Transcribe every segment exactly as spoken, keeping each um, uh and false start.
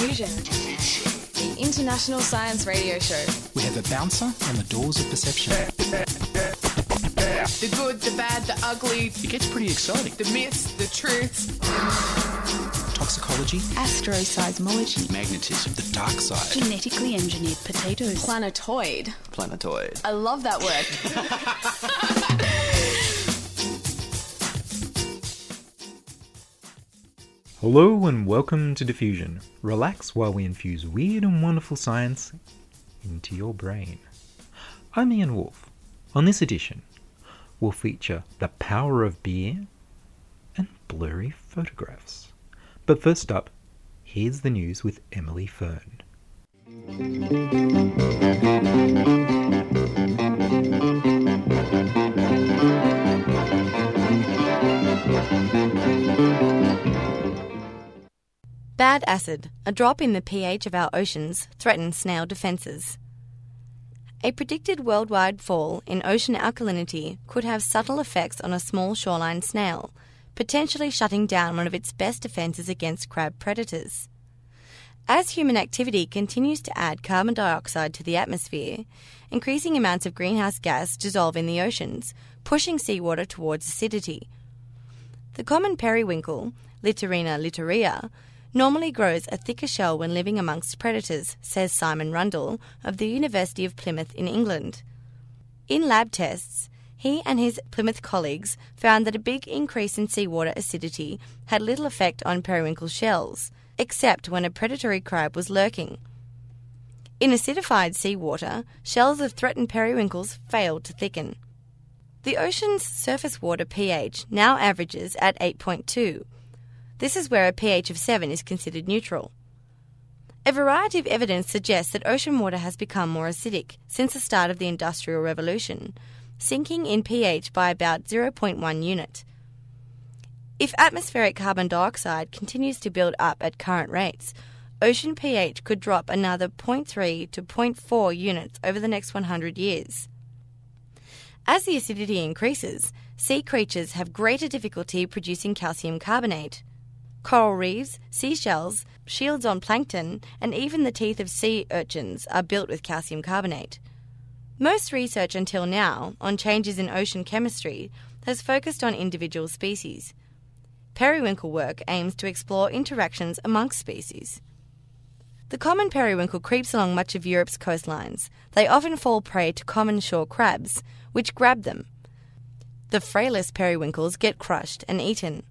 Fusion, the international science radio show. We have a bouncer and the doors of perception. The good, the bad, the ugly. It gets pretty exciting. The myths, the truths. Toxicology. Astroseismology. Magnetism. The dark side. Genetically engineered potatoes. Planetoid. Planetoid. I love that word. Hello and welcome to Diffusion. Relax while we infuse weird and wonderful science into your brain. I'm Ian Wolfe. On this edition, we'll feature the power of beer and blurry photographs. But first up, here's the news with Emily Fern. Bad acid, a drop in the pH of our oceans, threatens snail defences. A predicted worldwide fall in ocean alkalinity could have subtle effects on a small shoreline snail, potentially shutting down one of its best defences against crab predators. As human activity continues to add carbon dioxide to the atmosphere, increasing amounts of greenhouse gas dissolve in the oceans, pushing seawater towards acidity. The common periwinkle, Littorina littorea, normally grows a thicker shell when living amongst predators, says Simon Rundle of the University of Plymouth in England. In lab tests, he and his Plymouth colleagues found that a big increase in seawater acidity had little effect on periwinkle shells, except when a predatory crab was lurking. In acidified seawater, shells of threatened periwinkles failed to thicken. The ocean's surface water pH now averages at eight point two. This is where a pH of seven is considered neutral. A variety of evidence suggests that ocean water has become more acidic since the start of the Industrial Revolution, sinking in pH by about zero point one unit. If atmospheric carbon dioxide continues to build up at current rates, ocean pH could drop another zero point three to zero point four units over the next one hundred years. As the acidity increases, sea creatures have greater difficulty producing calcium carbonate. Coral reefs, seashells, shields on plankton, and even the teeth of sea urchins are built with calcium carbonate. Most research until now on changes in ocean chemistry has focused on individual species. Periwinkle work aims to explore interactions amongst species. The common periwinkle creeps along much of Europe's coastlines. They often fall prey to common shore crabs, which grab them. The frailest periwinkles get crushed and eaten.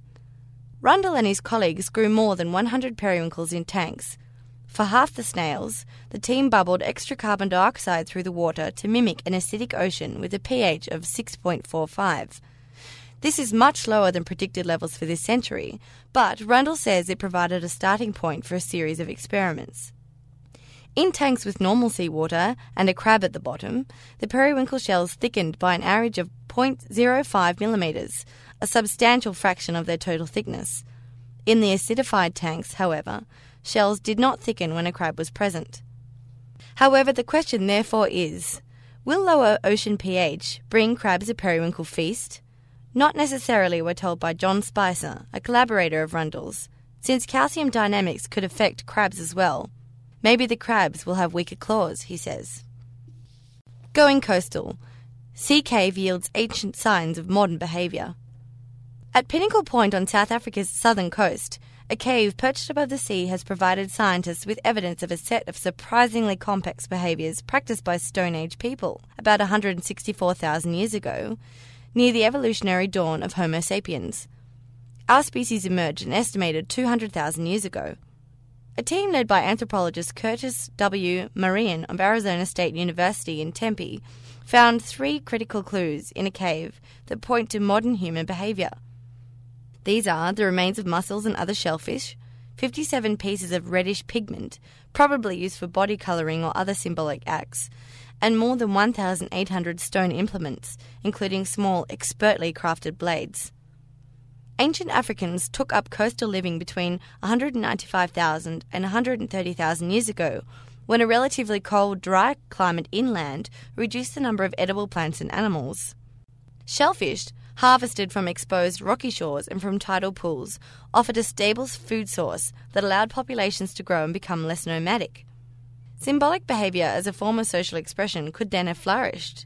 Rundle and his colleagues grew more than one hundred periwinkles in tanks. For half the snails, the team bubbled extra carbon dioxide through the water to mimic an acidic ocean with a pH of six point four five. This is much lower than predicted levels for this century, but Rundle says it provided a starting point for a series of experiments. In tanks with normal seawater and a crab at the bottom, the periwinkle shells thickened by an average of zero point zero five millimetres, a substantial fraction of their total thickness. In the acidified tanks, however, shells did not thicken when a crab was present. However, the question therefore is, will lower ocean pH bring crabs a periwinkle feast? Not necessarily, we're told by John Spicer, a collaborator of Rundle's, since calcium dynamics could affect crabs as well. Maybe the crabs will have weaker claws, he says. Going coastal, sea cave yields ancient signs of modern behaviour. At Pinnacle Point on South Africa's southern coast, a cave perched above the sea has provided scientists with evidence of a set of surprisingly complex behaviours practised by Stone Age people about one hundred sixty-four thousand years ago, near the evolutionary dawn of Homo sapiens. Our species emerged an estimated two hundred thousand years ago. A team led by anthropologist Curtis W. Marean of Arizona State University in Tempe found three critical clues in a cave that point to modern human behaviour. These are the remains of mussels and other shellfish, fifty-seven pieces of reddish pigment, probably used for body colouring or other symbolic acts, and more than one thousand eight hundred stone implements, including small, expertly crafted blades. Ancient Africans took up coastal living between one hundred ninety-five thousand and one hundred thirty thousand years ago, when a relatively cold, dry climate inland reduced the number of edible plants and animals. Shellfish, harvested from exposed rocky shores and from tidal pools, offered a stable food source that allowed populations to grow and become less nomadic. Symbolic behaviour as a form of social expression could then have flourished.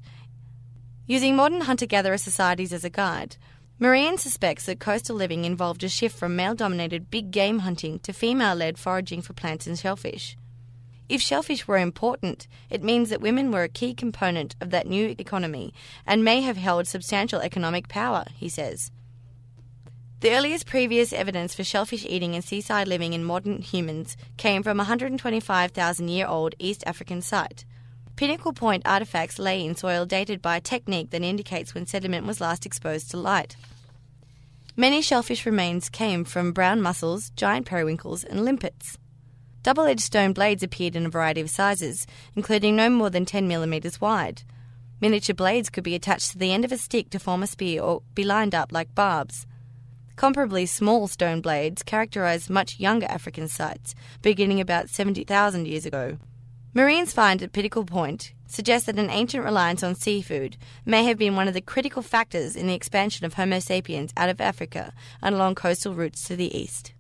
Using modern hunter-gatherer societies as a guide, Marean suspects that coastal living involved a shift from male-dominated big game hunting to female-led foraging for plants and shellfish. If shellfish were important, it means that women were a key component of that new economy and may have held substantial economic power, he says. The earliest previous evidence for shellfish eating and seaside living in modern humans came from a one hundred twenty-five thousand year old East African site. Pinnacle Point artefacts lay in soil dated by a technique that indicates when sediment was last exposed to light. Many shellfish remains came from brown mussels, giant periwinkles and limpets. Double-edged stone blades appeared in a variety of sizes, including no more than ten millimetres wide. Miniature blades could be attached to the end of a stick to form a spear or be lined up like barbs. Comparably small stone blades characterised much younger African sites, beginning about seventy thousand years ago. Marean's find at Pinnacle Point suggests that an ancient reliance on seafood may have been one of the critical factors in the expansion of Homo sapiens out of Africa and along coastal routes to the east.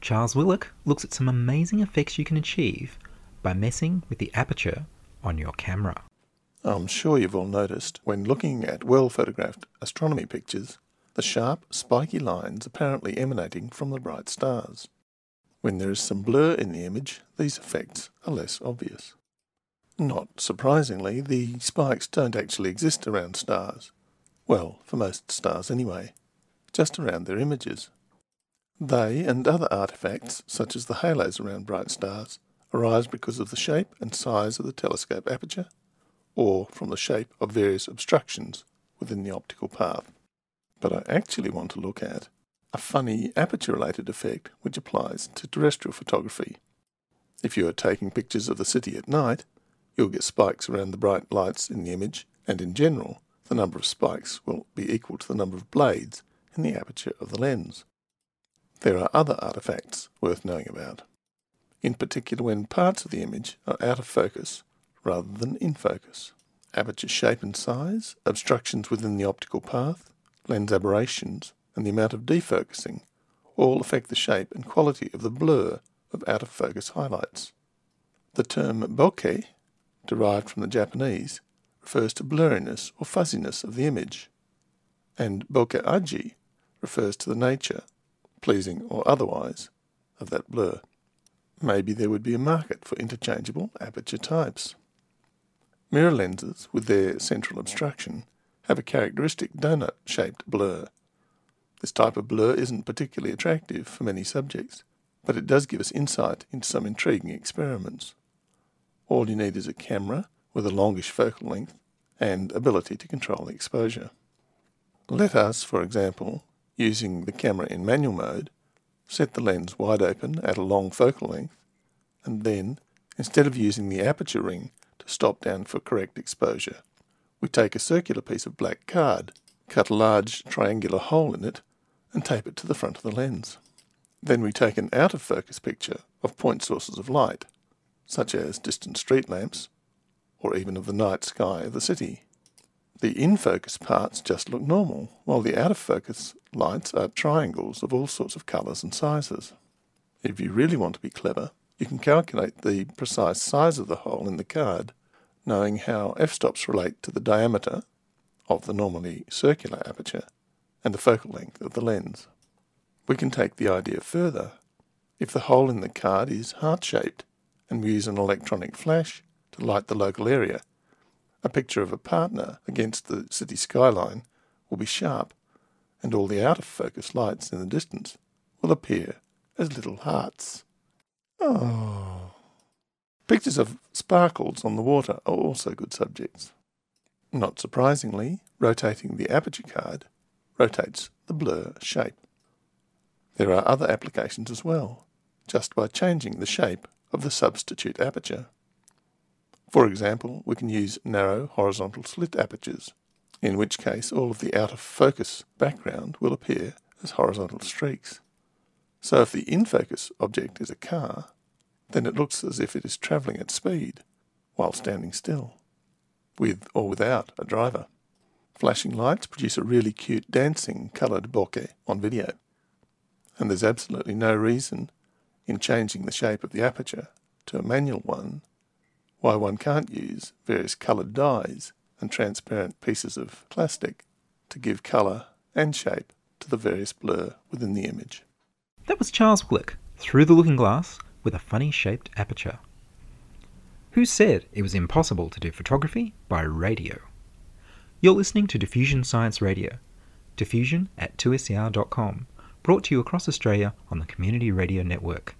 Charles Willock looks at some amazing effects you can achieve by messing with the aperture on your camera. I'm sure you've all noticed, when looking at well-photographed astronomy pictures, the sharp, spiky lines apparently emanating from the bright stars. When there is some blur in the image, these effects are less obvious. Not surprisingly, the spikes don't actually exist around stars. Well, for most stars anyway. Just around their images. They and other artefacts, such as the halos around bright stars, arise because of the shape and size of the telescope aperture, or from the shape of various obstructions within the optical path. But I actually want to look at a funny aperture-related effect which applies to terrestrial photography. If you are taking pictures of the city at night, you'll get spikes around the bright lights in the image, and in general, the number of spikes will be equal to the number of blades in the aperture of the lens. There are other artefacts worth knowing about, in particular when parts of the image are out of focus rather than in focus. Aperture shape and size, obstructions within the optical path, lens aberrations, and the amount of defocusing all affect the shape and quality of the blur of out-of-focus highlights. The term bokeh, derived from the Japanese, refers to blurriness or fuzziness of the image, and bokeh-aji refers to the nature, pleasing or otherwise, of that blur. Maybe there would be a market for interchangeable aperture types. Mirror lenses, with their central obstruction, have a characteristic donut-shaped blur. This type of blur isn't particularly attractive for many subjects, but it does give us insight into some intriguing experiments. All you need is a camera with a longish focal length and ability to control exposure. Let us, for example, using the camera in manual mode, set the lens wide open at a long focal length, and then, instead of using the aperture ring to stop down for correct exposure, we take a circular piece of black card, cut a large triangular hole in it, and tape it to the front of the lens. Then we take an out-of-focus picture of point sources of light, such as distant street lamps, or even of the night sky of the city. The in-focus parts just look normal, while the out-of-focus lights are triangles of all sorts of colours and sizes. If you really want to be clever, you can calculate the precise size of the hole in the card, knowing how f-stops relate to the diameter of the normally circular aperture and the focal length of the lens. We can take the idea further. If the hole in the card is heart-shaped and we use an electronic flash to light the local area, a picture of a partner against the city skyline will be sharp, and all the out-of-focus lights in the distance will appear as little hearts. Oh. Pictures of sparkles on the water are also good subjects. Not surprisingly, rotating the aperture card rotates the blur shape. There are other applications as well, just by changing the shape of the substitute aperture. For example, we can use narrow horizontal slit apertures, in which case all of the out-of-focus background will appear as horizontal streaks. So if the in-focus object is a car, then it looks as if it is travelling at speed while standing still, with or without a driver. Flashing lights produce a really cute dancing coloured bokeh on video, and there's absolutely no reason in changing the shape of the aperture to a manual one why one can't use various coloured dyes and transparent pieces of plastic to give colour and shape to the various blur within the image. That was Charles Willock, Through the Looking Glass with a Funny-Shaped Aperture. Who said it was impossible to do photography by radio? You're listening to Diffusion Science Radio, diffusion at two S C R dot com, brought to you across Australia on the Community Radio Network.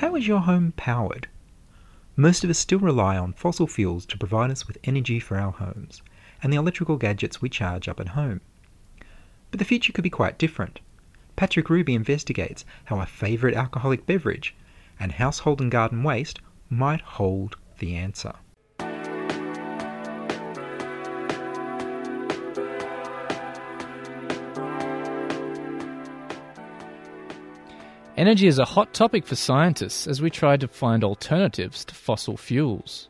How is your home powered? Most of us still rely on fossil fuels to provide us with energy for our homes, and the electrical gadgets we charge up at home. But the future could be quite different. Patrick Ruby investigates how our favourite alcoholic beverage and household and garden waste might hold the answer. Energy is a hot topic for scientists as we try to find alternatives to fossil fuels.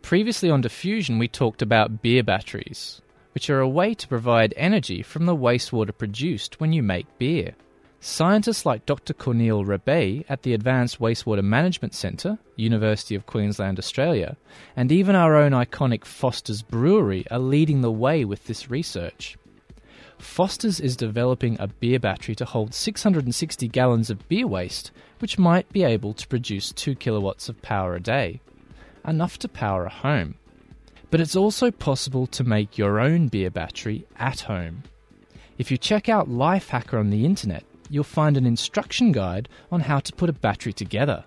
Previously on Diffusion, we talked about beer batteries, which are a way to provide energy from the wastewater produced when you make beer. Scientists like Doctor Cornel Rebay at the Advanced Wastewater Management Centre, University of Queensland, Australia, and even our own iconic Foster's Brewery are leading the way with this research. Foster's is developing a beer battery to hold six hundred sixty gallons of beer waste, which might be able to produce two kilowatts of power a day, enough to power a home. But it's also possible to make your own beer battery at home. If you check out Lifehacker on the internet, you'll find an instruction guide on how to put a battery together,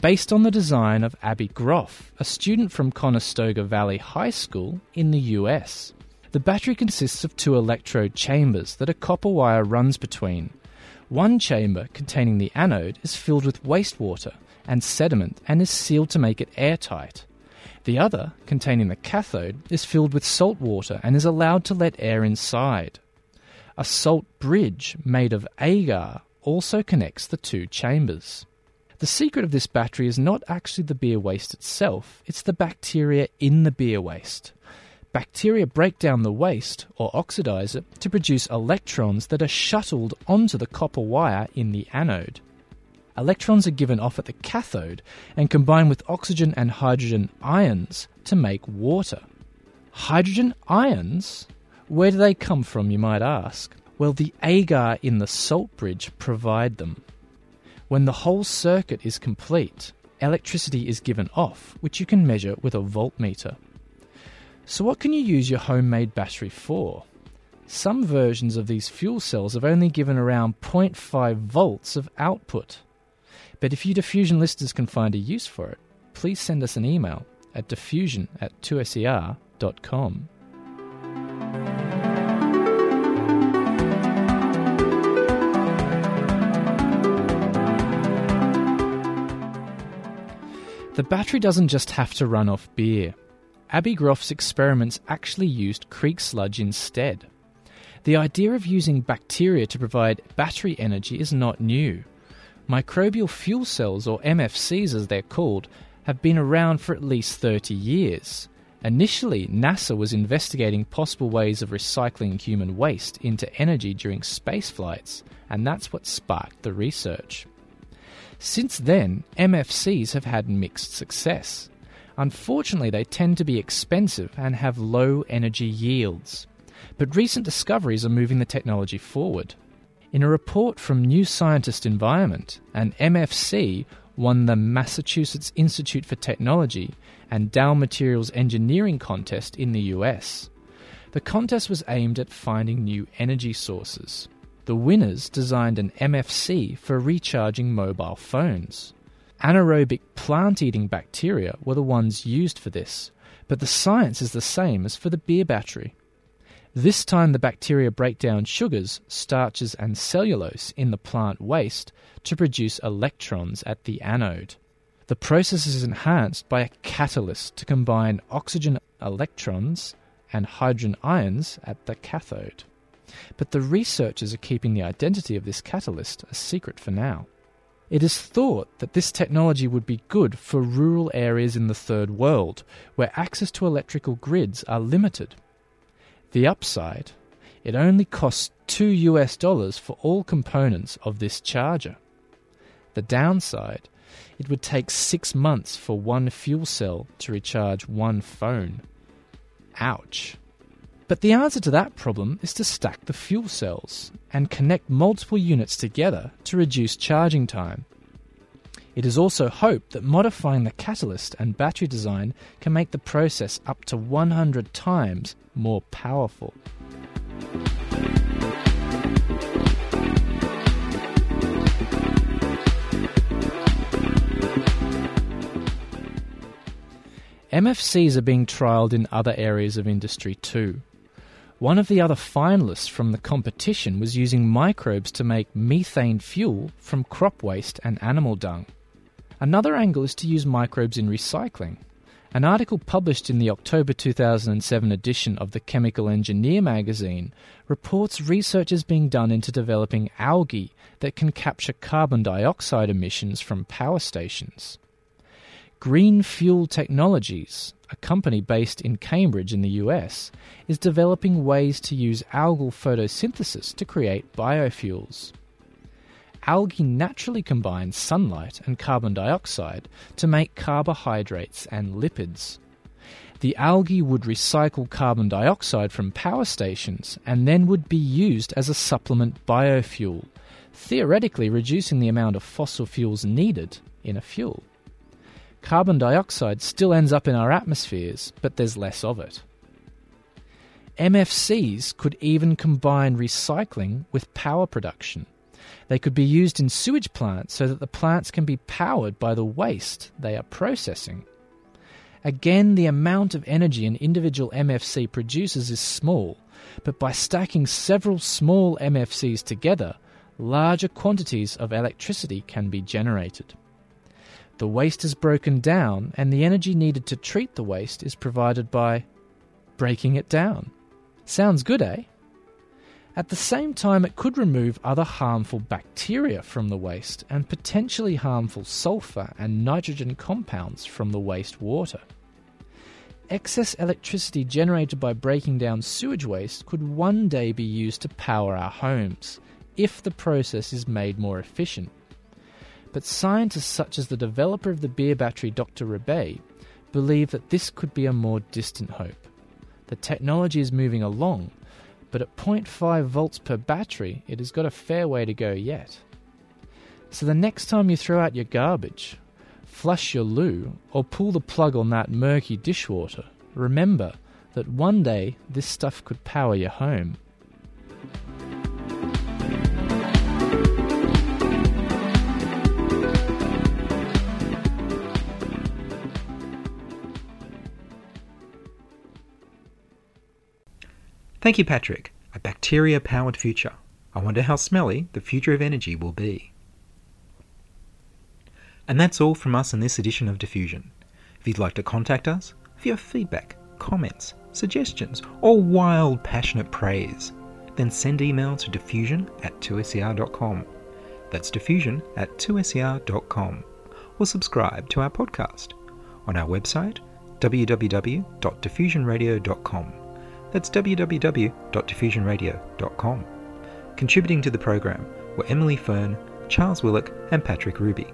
based on the design of Abby Groff, a student from Conestoga Valley High School in the U S. The battery consists of two electrode chambers that a copper wire runs between. One chamber, containing the anode, is filled with wastewater and sediment and is sealed to make it airtight. The other, containing the cathode, is filled with salt water and is allowed to let air inside. A salt bridge made of agar also connects the two chambers. The secret of this battery is not actually the beer waste itself, it's the bacteria in the beer waste. Bacteria break down the waste, or oxidize it, to produce electrons that are shuttled onto the copper wire in the anode. Electrons are given off at the cathode and combine with oxygen and hydrogen ions to make water. Hydrogen ions? Where do they come from, you might ask? Well, the agar in the salt bridge provide them. When the whole circuit is complete, electricity is given off, which you can measure with a voltmeter. So what can you use your homemade battery for? Some versions of these fuel cells have only given around zero point five volts of output. But if you Diffusion listeners can find a use for it, please send us an email at diffusion at two S C R dot com. The battery doesn't just have to run off beer. Abby Groff's experiments actually used creek sludge instead. The idea of using bacteria to provide battery energy is not new. Microbial fuel cells, or M F Cs as they're called, have been around for at least thirty years. Initially, NASA was investigating possible ways of recycling human waste into energy during space flights, and that's what sparked the research. Since then, M F Cs have had mixed success. Unfortunately, they tend to be expensive and have low energy yields. But recent discoveries are moving the technology forward. In a report from New Scientist Environment, an M F C won the Massachusetts Institute for Technology and Dow Materials Engineering contest in the U S. The contest was aimed at finding new energy sources. The winners designed an M F C for recharging mobile phones. Anaerobic plant-eating bacteria were the ones used for this, but the science is the same as for the beer battery. This time the bacteria break down sugars, starches and cellulose in the plant waste to produce electrons at the anode. The process is enhanced by a catalyst to combine oxygen electrons and hydrogen ions at the cathode. But the researchers are keeping the identity of this catalyst a secret for now. It is thought that this technology would be good for rural areas in the Third World, where access to electrical grids are limited. The upside, it only costs two US dollars for all components of this charger. The downside, it would take six months for one fuel cell to recharge one phone. Ouch. But the answer to that problem is to stack the fuel cells and connect multiple units together to reduce charging time. It is also hoped that modifying the catalyst and battery design can make the process up to one hundred times more powerful. M F Cs are being trialled in other areas of industry too. One of the other finalists from the competition was using microbes to make methane fuel from crop waste and animal dung. Another angle is to use microbes in recycling. An article published in the October two thousand seven edition of the Chemical Engineer magazine reports research is being done into developing algae that can capture carbon dioxide emissions from power stations. Green Fuel Technologies, a company based in Cambridge in the U S, is developing ways to use algal photosynthesis to create biofuels. Algae naturally combines sunlight and carbon dioxide to make carbohydrates and lipids. The algae would recycle carbon dioxide from power stations and then would be used as a supplement biofuel, theoretically reducing the amount of fossil fuels needed in a fuel. Carbon dioxide still ends up in our atmospheres, but there's less of it. M F Cs could even combine recycling with power production. They could be used in sewage plants so that the plants can be powered by the waste they are processing. Again, the amount of energy an individual M F C produces is small, but by stacking several small M F Cs together, larger quantities of electricity can be generated. The waste is broken down, and the energy needed to treat the waste is provided by breaking it down. Sounds good, eh? At the same time, it could remove other harmful bacteria from the waste and potentially harmful sulfur and nitrogen compounds from the waste water. Excess electricity generated by breaking down sewage waste could one day be used to power our homes, if the process is made more efficient. But scientists such as the developer of the beer battery, Doctor Rebay, believe that this could be a more distant hope. The technology is moving along, but at zero point five volts per battery, it has got a fair way to go yet. So the next time you throw out your garbage, flush your loo, or pull the plug on that murky dishwater, remember that one day this stuff could power your home. Thank you, Patrick. A bacteria-powered future. I wonder how smelly the future of energy will be. And that's all from us in this edition of Diffusion. If you'd like to contact us for your feedback, comments, suggestions, or wild, passionate praise, then send email to diffusion at two S C R dot com. That's diffusion at two S C R dot com. Or subscribe to our podcast on our website, w w w dot diffusion radio dot com. That's w w w dot diffusion radio dot com. Contributing to the program were Emily Fern, Charles Willock, and Patrick Ruby.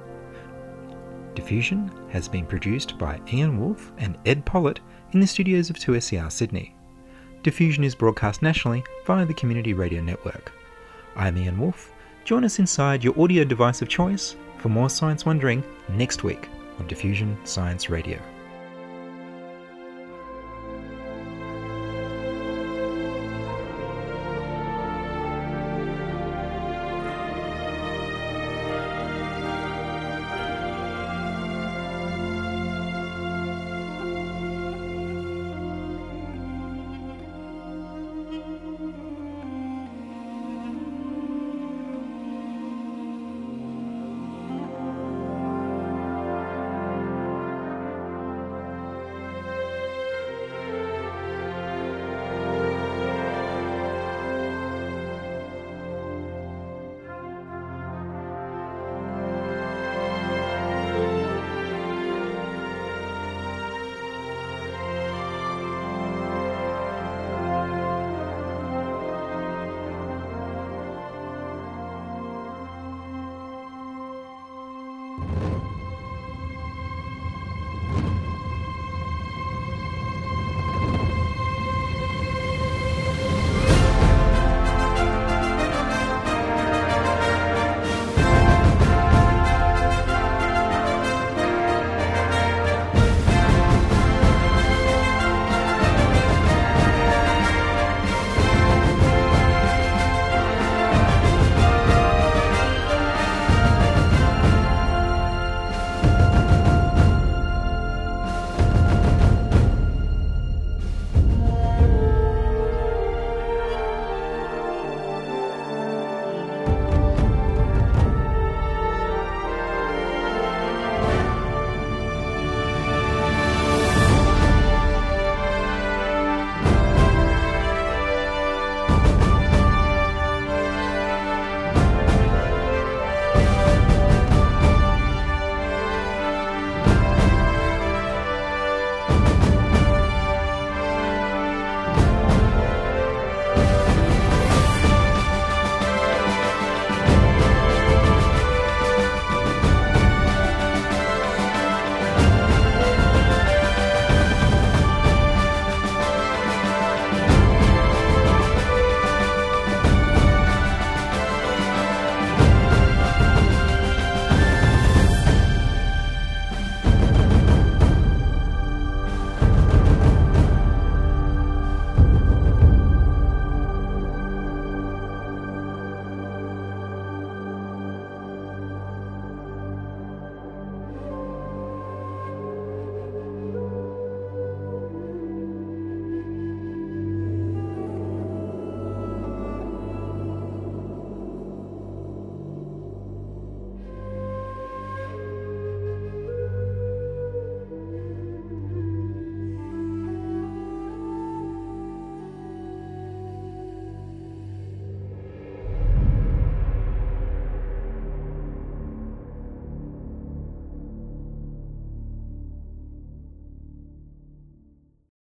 Diffusion has been produced by Ian Wolfe and Ed Pollitt in the studios of two S C R Sydney. Diffusion is broadcast nationally via the Community Radio Network. I'm Ian Wolfe. Join us inside your audio device of choice for more science wondering next week on Diffusion Science Radio.